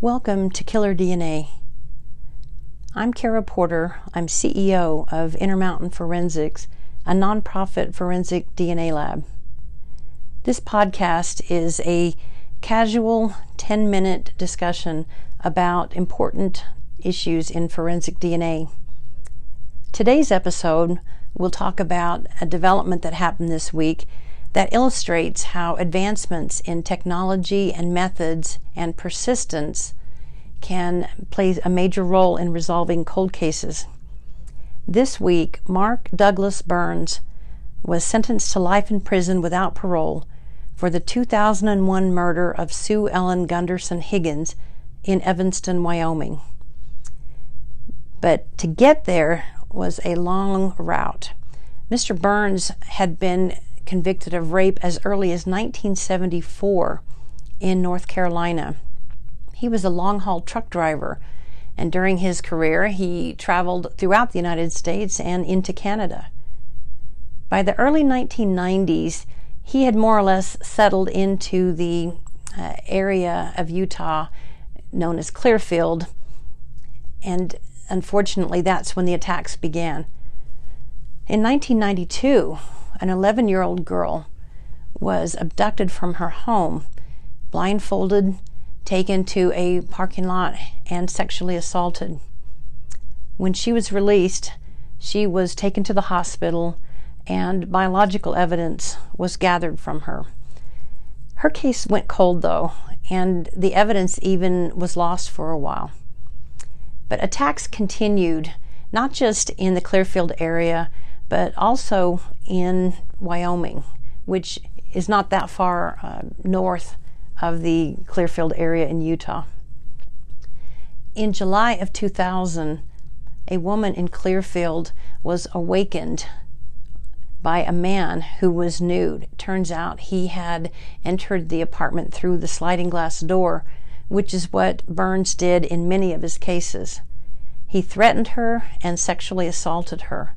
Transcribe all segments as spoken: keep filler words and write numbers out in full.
Welcome to Killer D N A. I'm Kara Porter. I'm C E O of Intermountain Forensics, a nonprofit forensic D N A lab. This podcast is a casual ten-minute discussion about important issues in forensic D N A. Today's episode will talk about a development that happened this week that illustrates how advancements in technology and methods and persistence can play a major role in resolving cold cases. This week, Mark Douglas Burns was sentenced to life in prison without parole for the two thousand one murder of Sue Ellen Gunderson Higgins in Evanston, Wyoming. But to get there was a long route. Mister Burns had been convicted of rape as early as nineteen seventy-four in North Carolina. He was a long-haul truck driver, and during his career he traveled throughout the United States and into Canada. By the early nineteen nineties, he had more or less settled into the uh, area of Utah known as Clearfield, and unfortunately that's when the attacks began. In nineteen ninety-two, an eleven-year-old girl was abducted from her home, blindfolded, taken to a parking lot, and sexually assaulted. When she was released, she was taken to the hospital, and biological evidence was gathered from her. Her case went cold, though, and the evidence even was lost for a while. But attacks continued, not just in the Clearfield area, but also in Wyoming, which is not that far uh, north of the Clearfield area in Utah. In July of two thousand, a woman in Clearfield was awakened by a man who was nude. It turns out he had entered the apartment through the sliding glass door, which is what Burns did in many of his cases. He threatened her and sexually assaulted her.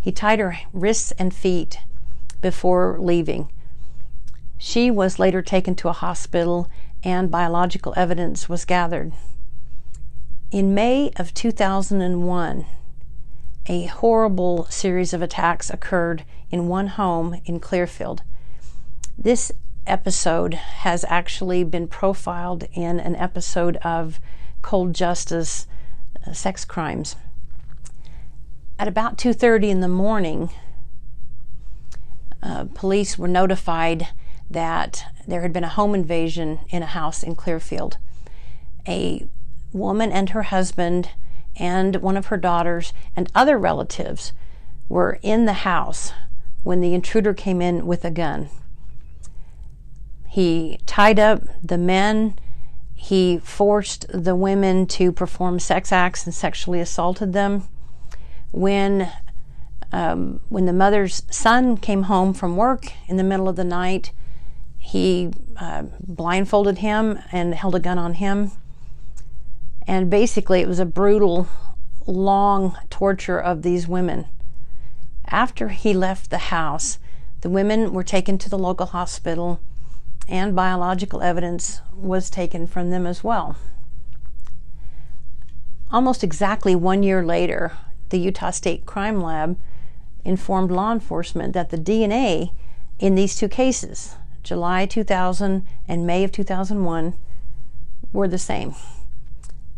He tied her wrists and feet before leaving. She was later taken to a hospital, and biological evidence was gathered. In May of two thousand one, a horrible series of attacks occurred in one home in Clearfield. This episode has actually been profiled in an episode of Cold Justice uh, Sex Crimes. At about two thirty in the morning, uh, police were notified that there had been a home invasion in a house in Clearfield. A woman and her husband and one of her daughters and other relatives were in the house when the intruder came in with a gun. He tied up the men, he forced the women to perform sex acts and sexually assaulted them. When um, when the mother's son came home from work in the middle of the night, he uh, blindfolded him and held a gun on him. And basically it was a brutal, long torture of these women. After he left the house, the women were taken to the local hospital, and biological evidence was taken from them as well. Almost exactly one year later, the Utah State Crime Lab informed law enforcement that the D N A in these two cases, July two thousand and May of two thousand one, were the same.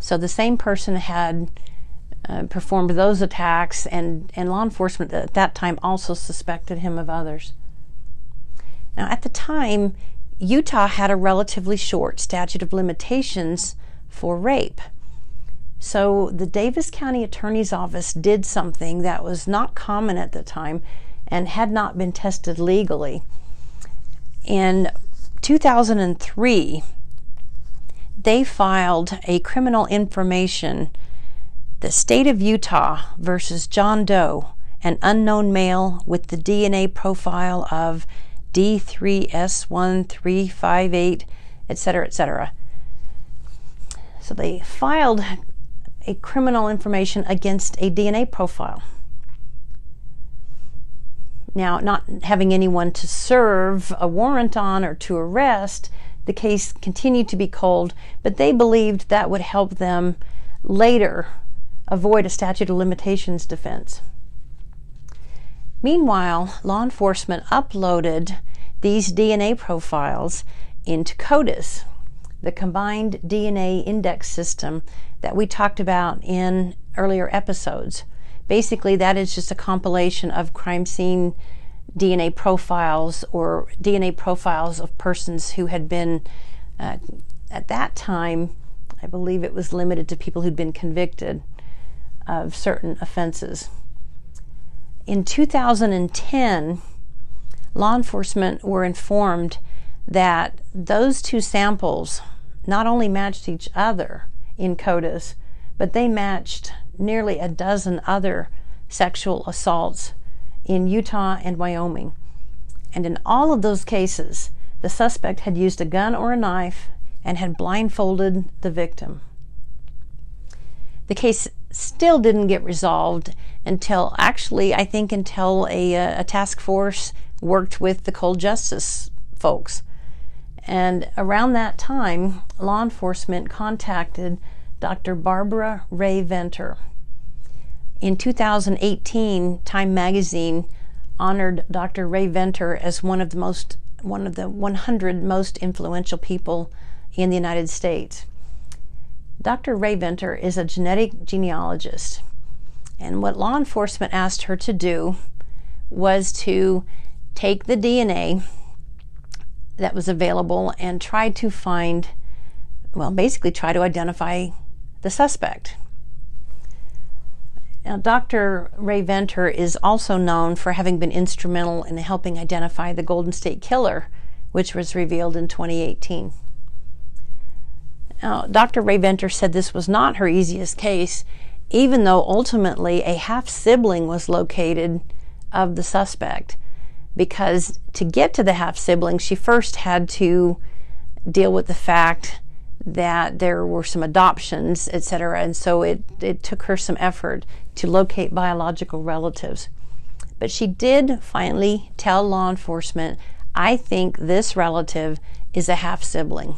So the same person had uh, performed those attacks, and, and law enforcement at that time also suspected him of others. Now, at the time, Utah had a relatively short statute of limitations for rape. So the Davis County Attorney's Office did something that was not common at the time and had not been tested legally. In two thousand three, they filed a criminal information, the State of Utah versus John Doe, an unknown male with the D N A profile of D three S one three five eight, et cetera, et cetera. So they filed a criminal information against a D N A profile. Now, not having anyone to serve a warrant on or to arrest, the case continued to be cold, but they believed that would help them later avoid a statute of limitations defense. Meanwhile, law enforcement uploaded these D N A profiles into CODIS, the combined D N A index system that we talked about in earlier episodes. Basically, that is just a compilation of crime scene D N A profiles or D N A profiles of persons who had been, uh, at that time, I believe it was limited to people who'd been convicted of certain offenses. In two thousand ten, law enforcement were informed that those two samples not only matched each other in CODIS, but they matched nearly a dozen other sexual assaults in Utah and Wyoming. And in all of those cases, the suspect had used a gun or a knife and had blindfolded the victim. The case still didn't get resolved until, actually, I think until a, a task force worked with the Cold Justice folks. And around that time, law enforcement contacted Doctor Barbara Rae-Venter. In two thousand eighteen, Time magazine honored Doctor Rae-Venter as one of the most one of the one hundred most influential people in the United States. Doctor Rae-Venter is a genetic genealogist, and what law enforcement asked her to do was to take the D N A that was available and try to find, well, basically try to identify the suspect. Now, Doctor Rae-Venter is also known for having been instrumental in helping identify the Golden State Killer, which was revealed in twenty eighteen. Now, Doctor Rae-Venter said this was not her easiest case, even though ultimately a half-sibling was located of the suspect, because to get to the half-sibling, she first had to deal with the fact that there were some adoptions, et cetera, and so it, it took her some effort to locate biological relatives. But she did finally tell law enforcement, I think this relative is a half-sibling.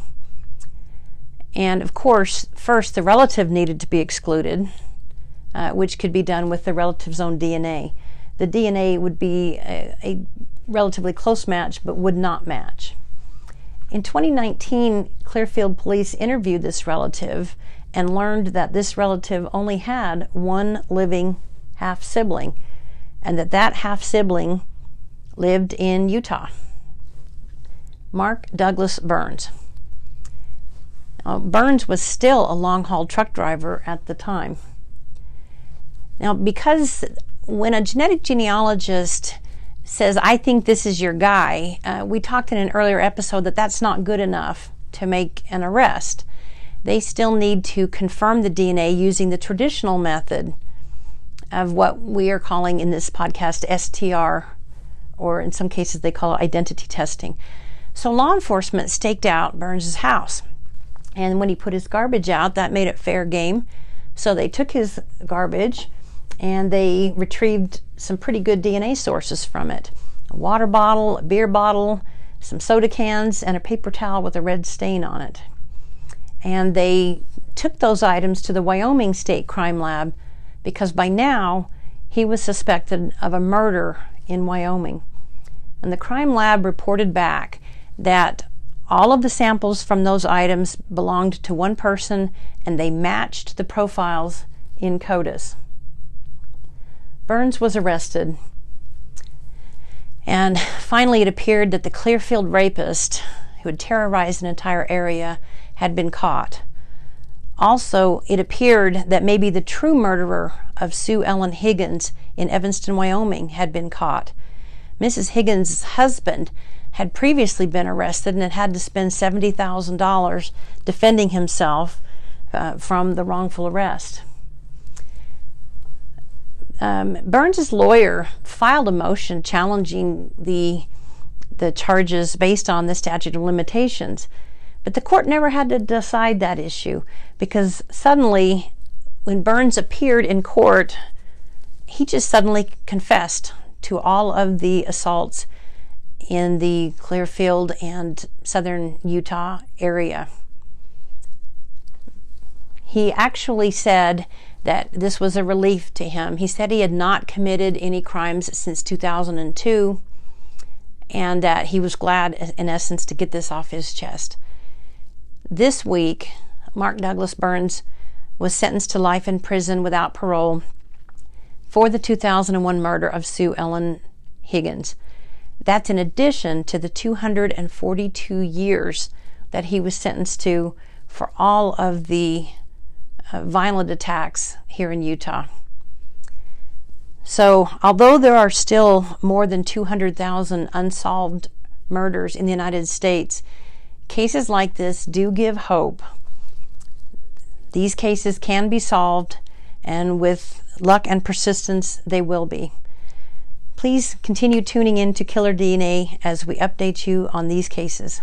And of course, first the relative needed to be excluded, uh, which could be done with the relative's own D N A. The D N A would be a, a relatively close match, but would not match. In twenty nineteen, Clearfield police interviewed this relative and learned that this relative only had one living half-sibling, and that that half-sibling lived in Utah, Mark Douglas Burns. Now, Burns was still a long-haul truck driver at the time. Now, because when a genetic genealogist says, I think this is your guy, uh, we talked in an earlier episode that that's not good enough to make an arrest. They still need to confirm the D N A using the traditional method of what we are calling in this podcast S T R, or in some cases they call it identity testing. So law enforcement staked out Burns' house, and when he put his garbage out, that made it fair game. So they took his garbage and they retrieved some pretty good D N A sources from it. A water bottle, a beer bottle, some soda cans, and a paper towel with a red stain on it. And they took those items to the Wyoming State Crime Lab because by now he was suspected of a murder in Wyoming. And the crime lab reported back that all of the samples from those items belonged to one person, and they matched the profiles in CODIS. Burns was arrested, and finally it appeared that the Clearfield rapist, who had terrorized an entire area, had been caught. Also, it appeared that maybe the true murderer of Sue Ellen Higgins in Evanston, Wyoming, had been caught. Missus Higgins' husband had previously been arrested and had, had to spend seventy thousand dollars defending himself uh, from the wrongful arrest. Um, Burns' lawyer filed a motion challenging the, the charges based on the statute of limitations, but the court never had to decide that issue, because suddenly when Burns appeared in court, he just suddenly confessed to all of the assaults in the Clearfield and southern Utah area. He actually said that this was a relief to him. He said he had not committed any crimes since two thousand two and that he was glad, in essence, to get this off his chest. This week, Mark Douglas Burns was sentenced to life in prison without parole for the two thousand one murder of Sue Ellen Higgins. That's in addition to the two hundred forty-two years that he was sentenced to for all of the uh, violent attacks here in Utah. So, although there are still more than two hundred thousand unsolved murders in the United States, cases like this do give hope. These cases can be solved, and with luck and persistence, they will be. Please continue tuning in to Killer D N A as we update you on these cases.